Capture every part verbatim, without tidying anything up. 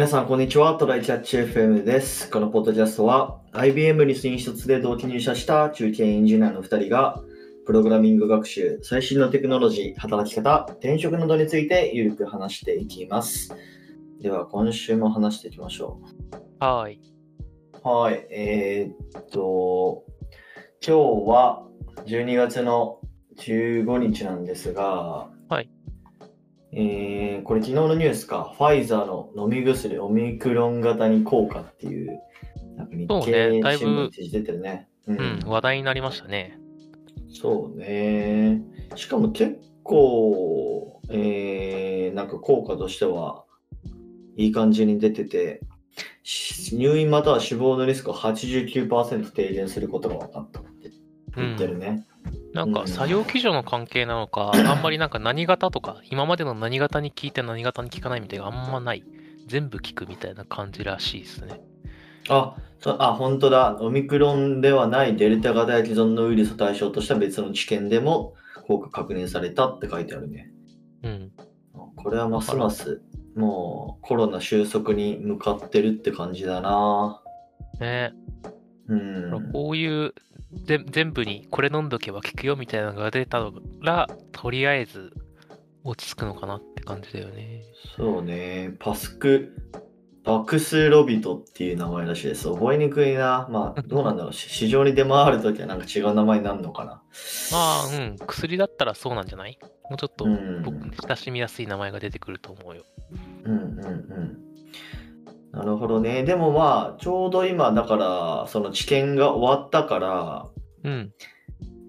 皆さん、こんにちは。トライキャッチ エフエム です。このポッドキャストは アイビーエム に新卒で同期入社した中堅エンジニアのふたりがプログラミング学習、最新のテクノロジー、働き方、転職などについてゆるく話していきます。では、今週も話していきましょう。はい。はい。えー、っと、今日はじゅうにがつのじゅうごにちなんですが、はい。えー、これ昨日のニュースか、ファイザーの飲み薬オミクロン型に効果っていうなんか日経新聞記事出てるね。うん、うん、話題になりましたね。そうね。しかも結構、えー、なんか効果としてはいい感じに出てて、入院または死亡のリスクを はちじゅうきゅうパーセント 低減することが分かったって言ってるね。うん、なんか作用基準の関係なのか、うん、あんまりなんか何型とか今までの何型に効いて何型に効かないみたいなあんまない、全部効くみたいな感じらしいですね。ああ、本当だ。オミクロンではないデルタ型や既存のウイルスを対象とした別の治験でも効果確認されたって書いてあるね。うん、これはますますもうコロナ収束に向かってるって感じだな。ねえ、うん、こういうぜ全部にこれ飲んどけば効くよみたいなのが出たらとりあえず落ち着くのかなって感じだよね。そうね。パスクパクスロビドっていう名前らしいです。覚えにくいな。まあどうなんだろう。市場に出回るときはなんか違う名前になるのかな。まあ、うん、薬だったらそうなんじゃない。もうちょっと親しみやすい名前が出てくると思うよ。うんうんうん、なるほどね。でもまあちょうど今だからその治験が終わったから、うん、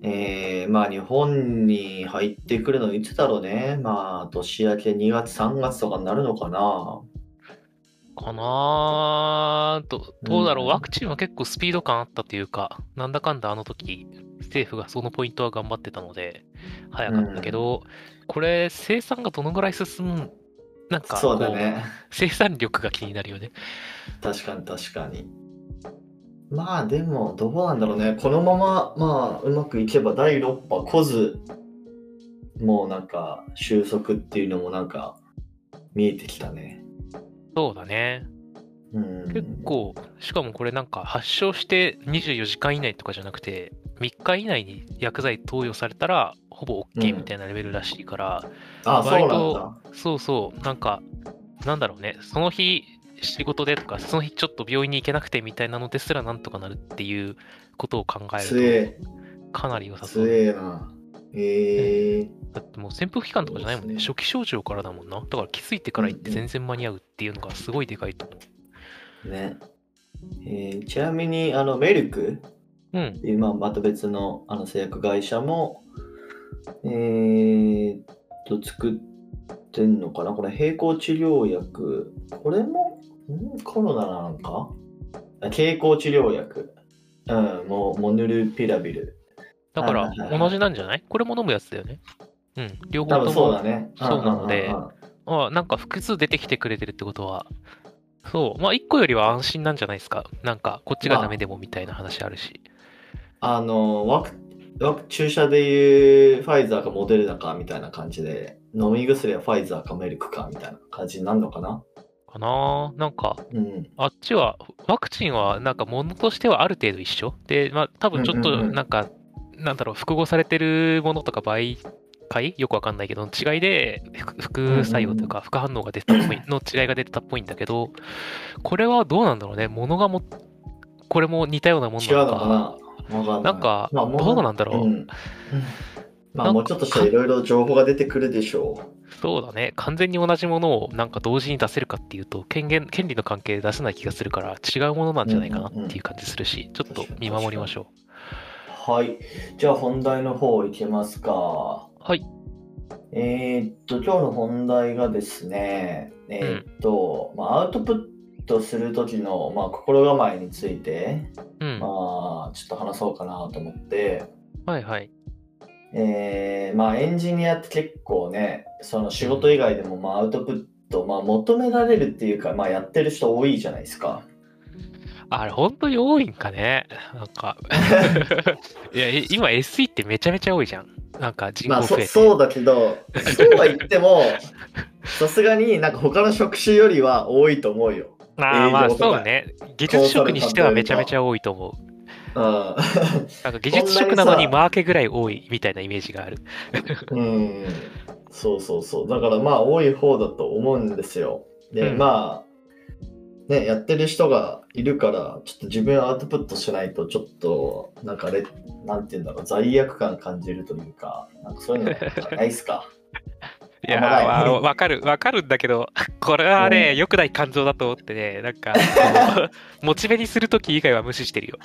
えー、まあ日本に入ってくるのいつだろうね。まあ年明けにがつさんがつとかになるのかなかなと。どうだろう、うん、ワクチンは結構スピード感あったというか、なんだかんだあの時政府がそのポイントは頑張ってたので早かったけど、うん、これ生産がどのぐらい進む、なんかそうだね、生産力が気になるよね。確かに確かに。まあでもどうなんだろうね。このまま、まあ、うまくいけばだいろく波来ず、もうなんか収束っていうのもなんか見えてきたね。そうだね。うん、結構、しかもこれなんか発症してにじゅうよじかん以内とかじゃなくてみっか以内に薬剤投与されたらほぼ OK みたいなレベルらしいから、うん、ああ割とそうそう、なんかなんだろうね、その日仕事でとかその日ちょっと病院に行けなくてみたいなのですらなんとかなるっていうことを考えるとかなり良さそう。強えな。へえー、ね。だってもう潜伏期間とかじゃないもんね。初期症状からだもんな。だから気づいてから行って全然間に合うっていうのがすごいでかいと思う。ね。えー、ちなみにあのメルク、うん、今また別のあの製薬会社も。えー、っと作ってんのかな、これ並行治療薬、これもんコロナなんか経口治療薬、うん、もうモヌルピラビルだから同じなんじゃない、これも飲むやつだよね。うん、両方ともそうだね。そうなので、あ、なんか複数出てきてくれてるってことは、そうまあいっこよりは安心なんじゃないですか。なんかこっちがダメでもみたいな話あるし、まあ、あのワク注射でいうファイザーかモデルナかみたいな感じで、飲み薬はファイザーかメルクかみたいな感じになるのかなかな。なんか、うん、あっちはワクチンはなんかものとしてはある程度一緒で、まあ多分ちょっとなんか、うんうんうん、なんだろう、複合されてるものとか媒介よくわかんないけど違いで副作用というか副反応が出たっぽいの違いが出てたっぽいんだけど、これはどうなんだろうね。ものがもこれも似たようなものなのか、違うのかな。なんか、まあ、もうどうなんだろう、うん、まあもうちょっとしたらいろいろ情報が出てくるでしょう。そうだね。完全に同じものをなんか同時に出せるかっていうと権限権利の関係出せない気がするから違うものなんじゃないかなっていう感じするし、うんうん、ちょっと見守りましょう。はい、じゃあ本題の方いきますか。はい、えー、っと今日の本題がですね、えー、っと、うん、まあ、アウトプットとする時の、まあ、心構えについて、うん、まあ、ちょっと話そうかなと思って、はいはい、えーまあ、エンジニアって結構ね、その仕事以外でもまあアウトプット、まあ、求められるっていうか、まあ、やってる人多いじゃないですか。あれ本当に多いんかね、なんかいや今 エスイー ってめちゃめちゃ多いじゃん、なんか人口増えて、まあ、そ, そうだけどそうは言ってもさすがになんか他の職種よりは多いと思うよ。ああ、まあそうね。技術職にしてはめちゃめちゃ多いと思う。あなんか技術職なのにマーケぐらい多いみたいなイメージがある。うん。そうそうそう。だからまあ多い方だと思うんですよ。で、うん、まあ、ね、やってる人がいるから、ちょっと自分アウトプットしないと、ちょっと、なんかレ、なんていうんだろう、罪悪感感じるというか、なんかそういうのないっすか。いやー、まあ、わかるわかるんだけど、これはね、うん、良くない感情だと思ってね、なんかモチベにするとき以外は無視してるよ。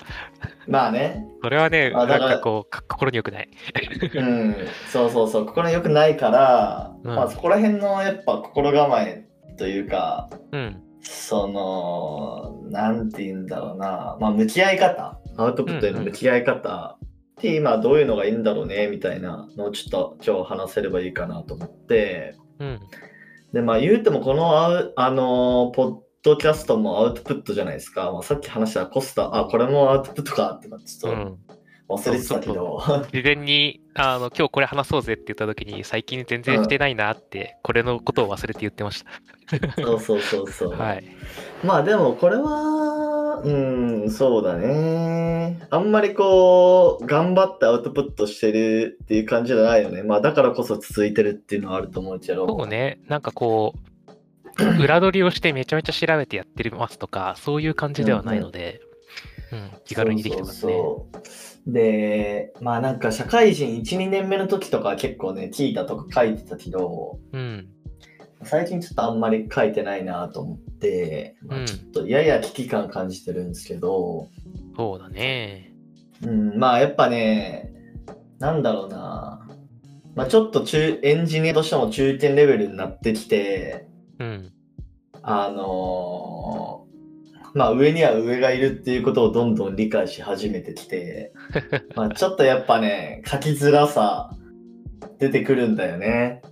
まあね、これはね、なんかこう心に良くない。うん、そうそうそう、心に良くないから、うん、まあそこら辺のやっぱ心構えというか、うん、そのなんていうんだろうな、まあ向き合い方、アウトプットへの向き合い方。うんうんで今どういうのがいいんだろうねみたいなのをちょっと今日話せればいいかなと思って、うん、でまあ言うてもこのあう、あのー、ポッドキャストもアウトプットじゃないですか、まあ、さっき話したコスタあこれもアウトプットかってちょっと忘れてたけど、うん、事前にあの今日これ話そうぜって言った時に最近全然してないなってこれのことを忘れて言ってました、うん、そうそうそうそう、はい、まあでもこれはうん、そうだね。あんまりこう頑張ってアウトプットしてるっていう感じじゃないよね。まあだからこそ続いてるっていうのはあると思うけど。そうね。なんかこう裏取りをしてめちゃめちゃ調べてやってますとかそういう感じではないので、うんうん、気軽にできてますね。そうそうそう。で、まあなんか社会人 いちにねんめの時とか結構ね聞いたとか書いてたけど、うん、最近ちょっとあんまり書いてないなと思って。でまあ、ちょっとやや危機感感じてるんですけど、うん、そうだね、うん、まあやっぱねなんだろうな、まあ、ちょっと中エンジニアとしても中堅レベルになってきて、うん、あのー、まあ上には上がいるっていうことをどんどん理解し始めてきてまあちょっとやっぱね書きづらさ出てくるんだよね。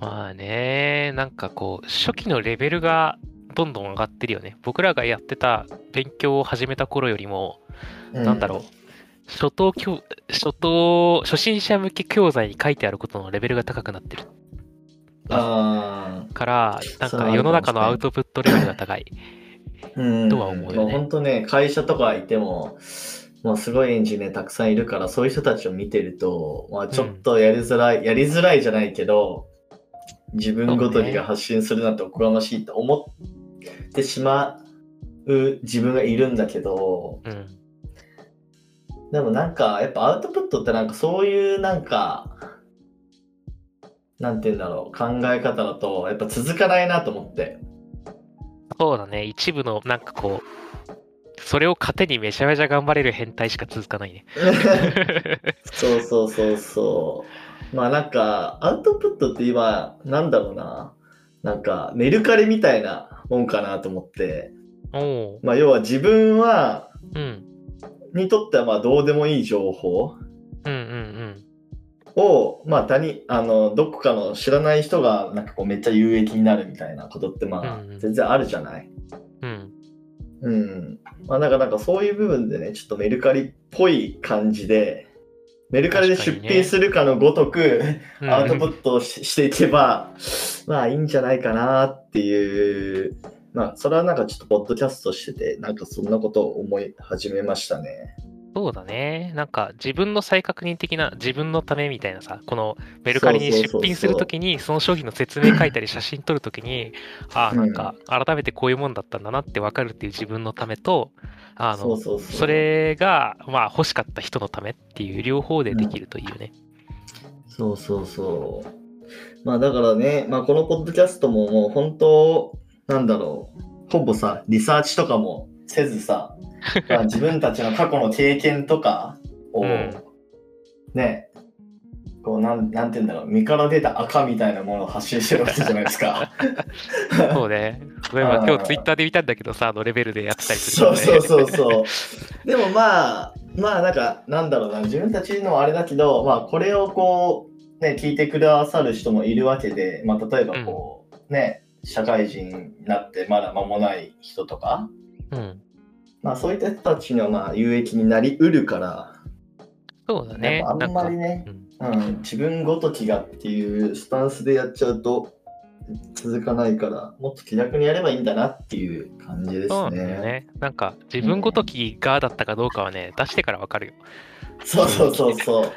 まあね、なんかこう初期のレベルがどんどん上がってるよね。僕らがやってた勉強を始めた頃よりも、うん、なんだろう初等教初等初心者向け教材に書いてあることのレベルが高くなってる。ああ。からなんか世の中のアウトプットレベルが高いとは思うよね。本当ね、会社とかいても。もうすごいエンジニアたくさんいるからそういう人たちを見てると、まあ、ちょっとやりづらい、うん、やりづらいじゃないけど。自分ごとにが発信するなんておこがましいと思ってしまう自分がいるんだけど、うん、でもなんかやっぱアウトプットってなんかそういうなんかなんていうんだろう考え方だとやっぱ続かないなと思って。そうだね、一部のなんかこうそれを糧にめちゃめちゃ頑張れる変態しか続かないねそうそうそうそうまあなんかアウトプットって今なんだろうななんかメルカリみたいなもんかなと思って。おう、まあ要は自分は、うん、にとってはまあどうでもいい情報、うんうんうん、をまあ他にあのどこかの知らない人がなんかこうめっちゃ有益になるみたいなことってまあ全然あるじゃない。うん、うんうん、まあなんかなんかそういう部分でねちょっとメルカリっぽい感じで。メルカリで出品するかのごとく、ね、アウトプットを し,、うん、していけばまあいいんじゃないかなっていう、まあそれはなんかちょっとポッドキャストしててなんかそんなことを思い始めましたね。そうだね、なんか自分の再確認的な自分のためみたいなさ、このメルカリに出品するときにその商品の説明書いたり写真撮るときにああなんか改めてこういうもんだったんだなって分かるっていう自分のためとあの そうそうそう、それがまあ欲しかった人のためっていう両方でできるといいよね、うん、そうそうそうまあだからね、まあ、このポッドキャストももう本当なんだろうほぼさリサーチとかもせずさまあ自分たちの過去の経験とかを、うん、ねこうなんなんていうんだろう身から出た赤みたいなものを発信してるわけじゃないですかそうね、例えば今日ツイッターで見たんだけどさあのレベルでやったりするよねそうそうそうそうでもまあまあなんかなんだろうな自分たちのはあれだけど、まあ、これをこうね聞いてくださる人もいるわけで、まあ、例えばこう、うん、ね社会人になってまだ間もない人とか、うんまあ、そういった人たちのまあ有益になりうるからそうだねあんまりね、うんうん、自分ごときがっていうスタンスでやっちゃうと続かないからもっと気楽にやればいいんだなっていう感じですね。そうですね。なんか自分ごときがだったかどうかはね、うん、出してから分かるよ。そうそうそうそう。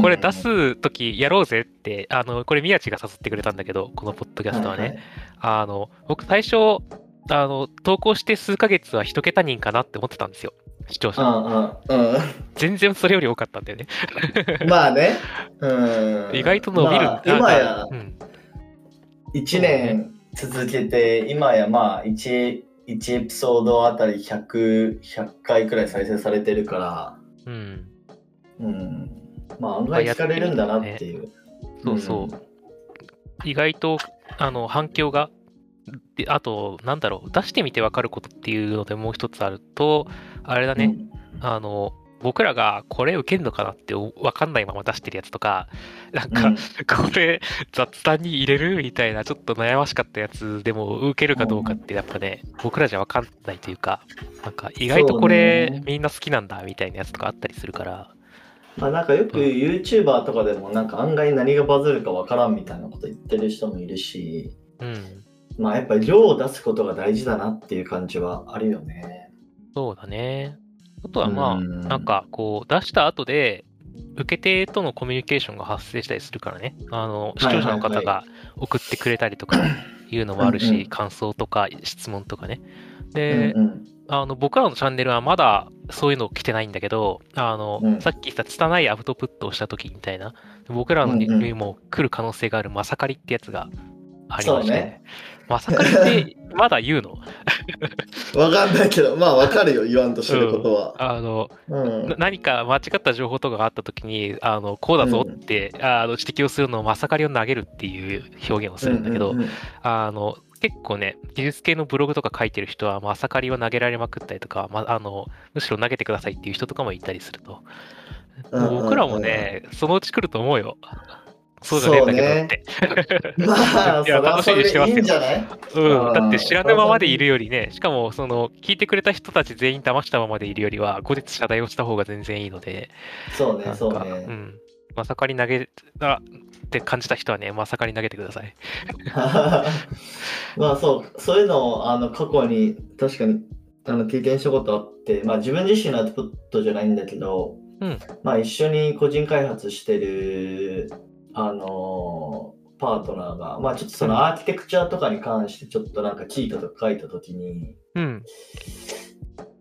これ出すときやろうぜって、あのこれ宮地が誘ってくれたんだけど、このポッドキャストはね、はいはい、あの僕最初あの投稿して数ヶ月は一桁人かなって思ってたんですよ。視聴者、うんうんうん、全然それより多かったんだよね。まあね、うん、意外と伸びる、まあ、今や、うん、いちねん続けて、うん、今やまあ 1, 1エピソードあたりひゃく、ひゃっかいくらい再生されてるから、うんうん、まあ案外聞かれるんだなっていう、ね、そうそう、うん、意外とあの反響がで、あとなんだろう、出してみて分かることっていうのでもう一つあるとあれだね、うん、あの僕らがこれ受けるのかなって分かんないまま出してるやつとか、なんか、うん、これ雑談に入れるみたいなちょっと悩ましかったやつでも受けるかどうかってやっぱね、うん、僕らじゃ分かんないというか、なんか意外とこれみんな好きなんだみたいなやつとかあったりするから、まあ、なんかよく YouTuber とかでもなんか案外何がバズるか分からんみたいなこと言ってる人もいるし、うんまあ、やっぱり量を出すことが大事だなっていう感じはあるよね。そうだね。あとはまあ、うん、なんかこう出した後で受け手とのコミュニケーションが発生したりするからね、あの視聴者の方が送ってくれたりとかいうのもあるし、はいはいはい、感想とか質問とかねで、うんうん、あの僕らのチャンネルはまだそういうの来てないんだけど、あの、うん、さっき言った拙いアウトプットをした時みたいな僕らのにも来る可能性があるマサカリってやつがありまして、ね、まさかってまだ言うのわかんないけど、まあわかるよ、言わんとしてることは、うんあのうん、何か間違った情報とかがあったときにあのこうだぞって、うん、あの指摘をするのをまさかりを投げるっていう表現をするんだけど、うんうんうん、あの結構ね技術系のブログとか書いてる人はまさかりを投げられまくったりとか、ま、あのむしろ投げてくださいっていう人とかもいたりすると、うんうんうん、僕らもねそのうち来ると思うよ。そうだね、だけどって。まあ、いや、楽しみにしてますよ。いいんじゃない？うん。だって知らぬままでいるよりね、しかも、その、聞いてくれた人たち全員騙したままでいるよりは、後日謝罪をした方が全然いいので。そうね、そうね。うん。まさかに投げたって感じた人はね、まさかに投げてください。まあ、そう、そういうのを、あの、過去に、確かに、あの、経験したことあって、まあ、自分自身のアウトプットじゃないんだけど、うん。まあ、一緒に個人開発してる、あのー、パートナーが、まあ、ちょっとそのアーキテクチャとかに関してちょっとなんか聞いたとか書いたときに、うん、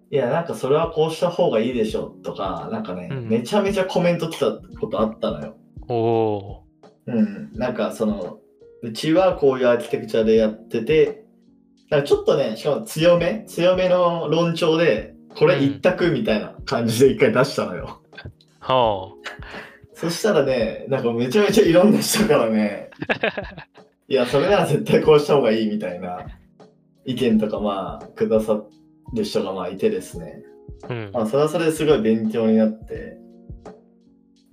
いやなんかそれはこうした方がいいでしょとかなんかね、うん、めちゃめちゃコメント来たことあったのよ。おー、うん、なんかそのうちはこういうアーキテクチャでやっててなんかちょっとねしかも強め強めの論調でこれ一択みたいな感じで一回出したのよ、うん、はあそしたらね、なんかめちゃめちゃいろんな人からね、いや、それなら絶対こうした方がいいみたいな意見とか、まあ、くださる人がまあいてですね、うんまあ、それはそれですごい勉強になって、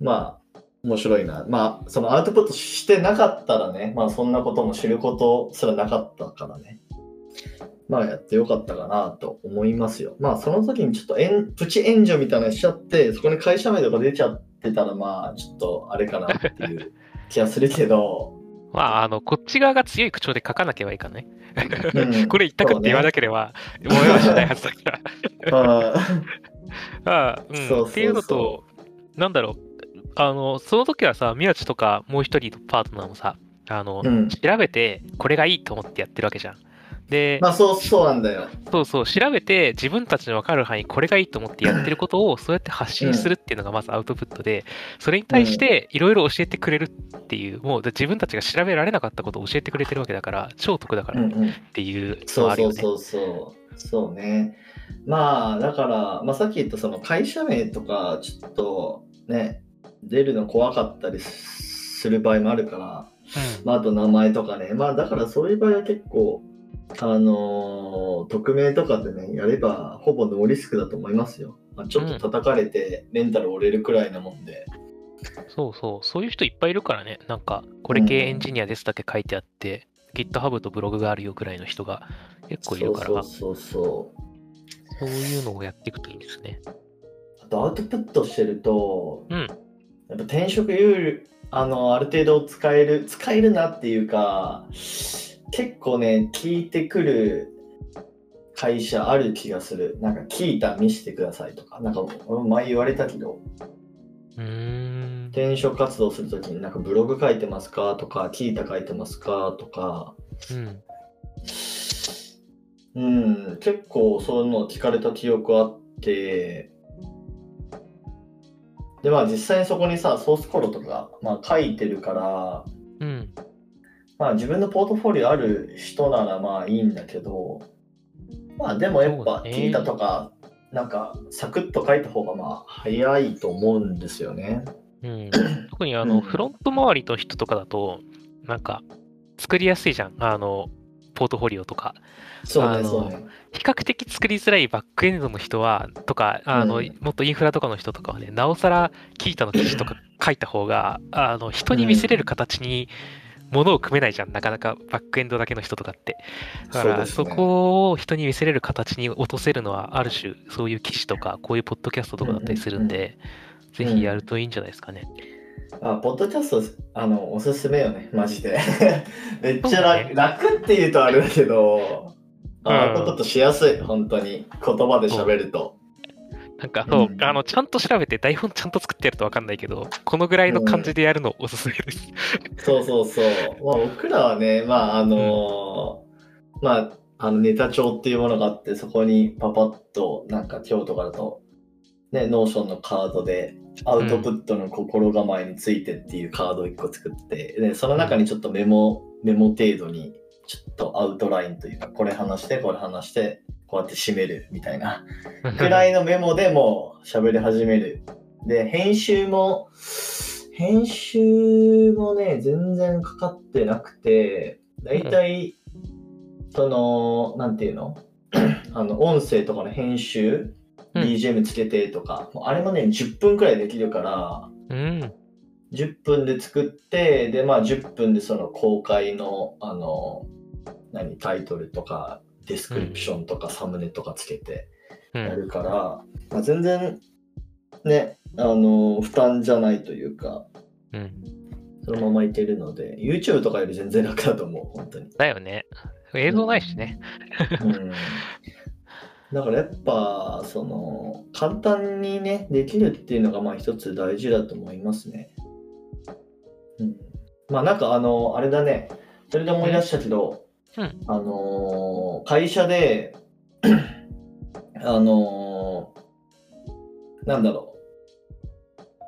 まあ、面白いな。まあ、そのアウトプットしてなかったらね、まあ、そんなことも知ることすらなかったからね、まあ、やってよかったかなと思いますよ。まあ、その時にちょっとえんプチ援助みたいなのしちゃって、そこに会社名とか出ちゃって、ってたらまあちょっとあれかなっていう気がするけどまああのこっち側が強い口調で書かなければいいかね、うん、これ一択って言わなければ思いはしないはずだからああ、うん、そうそうそうっていうのとなんだろうあのその時はさ宮地とかもう一人のパートナーもさあの、うん、調べてこれがいいと思ってやってるわけじゃんでまあそうそうなんだよそうそう調べて自分たちの分かる範囲これがいいと思ってやってることをそうやって発信するっていうのがまずアウトプットで、うん、それに対していろいろ教えてくれるっていう、うん、もう自分たちが調べられなかったことを教えてくれてるわけだから超得だからっていうのはあるよね、うんうん、そうそうそうそうそうねまあだから、まあ、さっき言ったその会社名とかちょっとね出るの怖かったりする場合もあるから、うんまあ、あと名前とかねまあだからそういう場合は結構あのー、匿名とかでねやればほぼノーリスクだと思いますよ、まあ、ちょっと叩かれてメンタル折れるくらいなもんで、うん、そうそうそういう人いっぱいいるからねなんかこれ系エンジニアですだけ書いてあって、うん、GitHub とブログがあるよくらいの人が結構いるからそうそうそうそうそういうのをやっていくといいですね。あとアウトプットしてると、うん、やっぱ転職有あのある程度使える使えるなっていうか、結構ね聞いてくる会社ある気がする。なんか聞いた見せてくださいとか、なんか前言われたけど、うーん転職活動するときになんかブログ書いてますかとか、聞いた書いてますかとか、うんうん、結構そういうのを聞かれた記憶あって、でまあ実際にそこにさソースコードとか、まあ、書いてるから、うん、まあ自分のポートフォリオある人ならまあいいんだけど、まあでもやっぱ聞いたとか、えー、なんかサクッと書いた方がまあ早いと思うんですよね、うん、特にあの、うん、フロント周りの人とかだとなんか作りやすいじゃん、あのポートフォリオとか。そうね、そうね。比較的作りづらいバックエンドの人はとか、あの、うん、もっとインフラとかの人とかはね、なおさらキータの記事とか書いた方があの人に見せれる形にものを組めないじゃん、うん、なかなかバックエンドだけの人とかって。だから そ,、ね、そこを人に見せれる形に落とせるのはある種そういう記事とかこういうポッドキャストとかだったりするんで、うんうんうん、ぜひやるといいんじゃないですかね。あ、ポッドキャストあのおすすめよねマジでめっちゃ 楽,、ね、楽って言うとあれだけど、うん、あこととしやすい、本当に言葉で喋ると、うん、なんかそう、うん、あのちゃんと調べて台本ちゃんと作ってやると分かんないけど、このぐらいの感じでやるのおすすめです、うん、そうそうそう、まあ、僕らはね、まああのーうん、まああのネタ帳っていうものがあって、そこにパパッとなんか今日とかだとね、Notion のカードでアウトプットの心構えについてっていうカードをいっこ作って、うん、でその中にちょっとメモ、メモ程度にちょっとアウトラインというか、これ話してこれ話してこうやって締めるみたいなくらいのメモでもう喋り始める。で編集も編集もね全然かかってなくて、だいたいそのなんていうのあの音声とかの編集ビージーエム つけてとか、あれもねじゅっぷんくらいできるから、うん、じゅっぷんで作って、でまあじゅっぷんでその公開のあの何タイトルとかディスクリプションとかサムネとかつけてやるから、うんまあ、全然ねあの負担じゃないというか、うん、そのままいけるので YouTube とかより全然楽だと思う本当に。だよね、映像ないしね、うんうんだからやっぱその簡単にねできるっていうのがまあ一つ大事だと思いますね、うん、まあなんかあのあれだね、それで思い出したけど、うん、あのー、会社であのー、なんだろ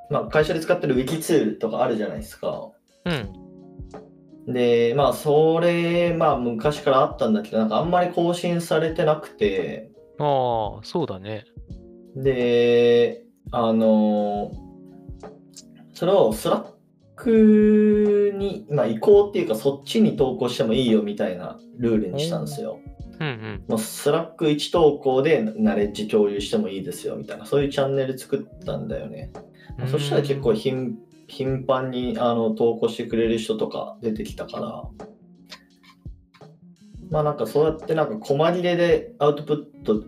う、まあ会社で使ってる Wiki ツールとかあるじゃないですか、うん、でまあそれまあ昔からあったんだけど、なんかあんまり更新されてなくて、ああそうだね。であのそれをスラックに、まあ、移行っていうかそっちに投稿してもいいよみたいなルールにしたんですよ、うんうん、もうスラックいち投稿でナレッジ共有してもいいですよみたいな、そういうチャンネル作ったんだよね、まあ、そしたら結構頻繁にあの投稿してくれる人とか出てきたから、まあなんかそうやってなんか細切れでアウトプット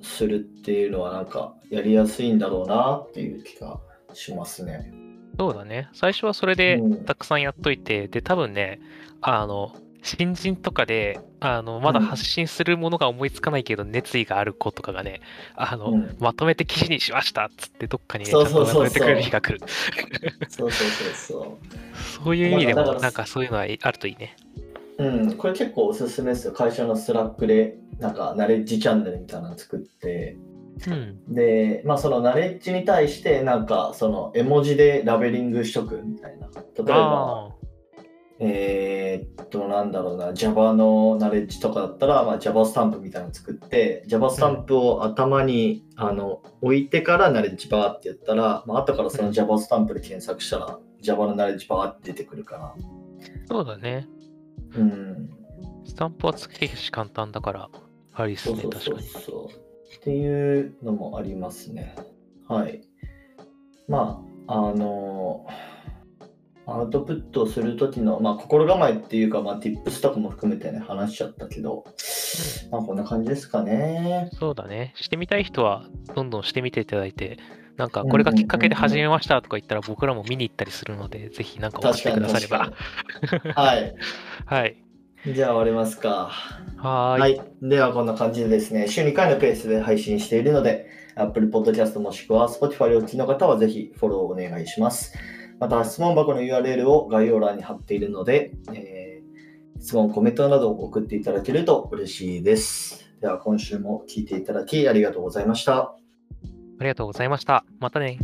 するっていうのはなんかやりやすいんだろうなっていう気がしますね。そうだね、最初はそれでたくさんやっといて、うん、で多分ねあの新人とかであのまだ発信するものが思いつかないけど、うん、熱意がある子とかがねあの、うん、まとめて記事にしましたっつってどっかにねちゃんとまとめてくれる日が来る。そうそうそうそうそういう意味でもなんかそういうのはあるといいね。うん、これ結構おすすめですよ。会社のスラックでなんかナレッジチャンネルみたいなの作って、うん、で、まあ、そのナレッジに対してなんかその絵文字でラベリングしとくみたいな。例えばえー、っとなんだろうな Java のナレッジとかだったら、まあ、Java スタンプみたいなの作って Java スタンプを頭に、うん、あの置いてからナレッジバーってやったら、まあ後からその Java スタンプで検索したら、うん、Java のナレッジバーって出てくるから。そうだね、うん、スタンプはつけるし簡単だからありですね。そうそうそうそう、確かにっていうのもありますね。はい、まああのアウトプットする時の、まあ、心構えっていうか、まあ、Tips とかも含めてね話しちゃったけど、まあ、こんな感じですかね。そうだね、してみたい人はどんどんしてみていただいて、なんかこれがきっかけで始めましたとか言ったら僕らも見に行ったりするので、ぜひなんか送ってくだされば。はいはい。じゃあ終わりますか。はい、はい。ではこんな感じでですね、週にかいのペースで配信しているので、Apple Podcast もしくは Spotify をお聞きの方はぜひフォローお願いします。また質問箱の ユーアールエル を概要欄に貼っているので、えー、質問、コメントなどを送っていただけると嬉しいです。では今週も聞いていただきありがとうございました。ありがとうございました。またね。